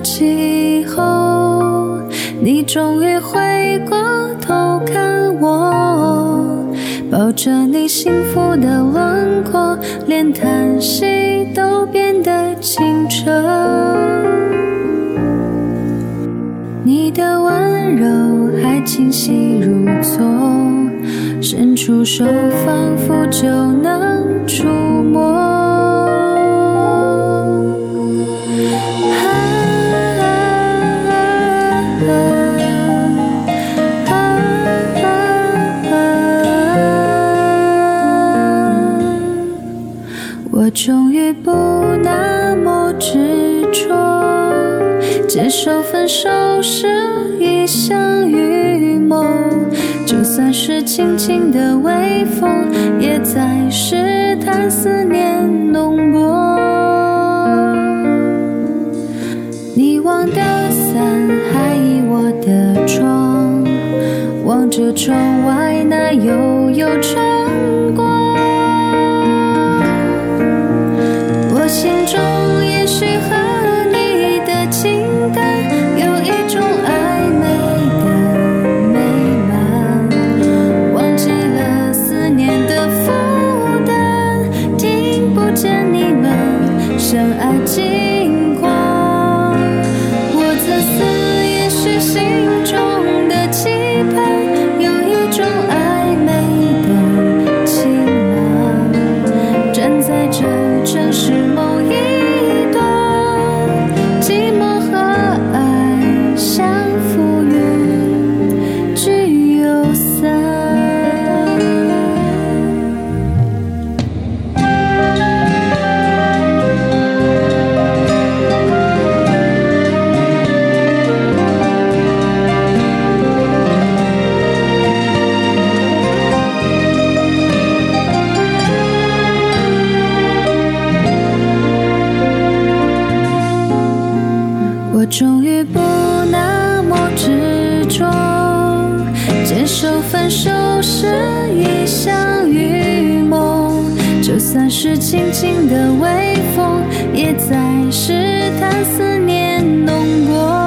想起后，你终于回过头看我，抱着你幸福的轮廓，连叹息都变得清澈。你的温柔还清晰如昨，伸出手仿佛就能触摸。我终于不那么执着，接受分手是一场预谋，就算是轻轻的微风，也在试探思念浓薄。你忘掉伞，还倚我的窗，望着窗外那悠悠晨光。心中也许和你的情感有一种暧昧的美满，忘记了思念的负担，听不见你们相爱经过。我自私，也许心中的期盼有一种暧昧的晴朗，站在这城市终于不那么执着，接受分手是一场预谋，就算是轻轻的微风，也在试探思念浓薄。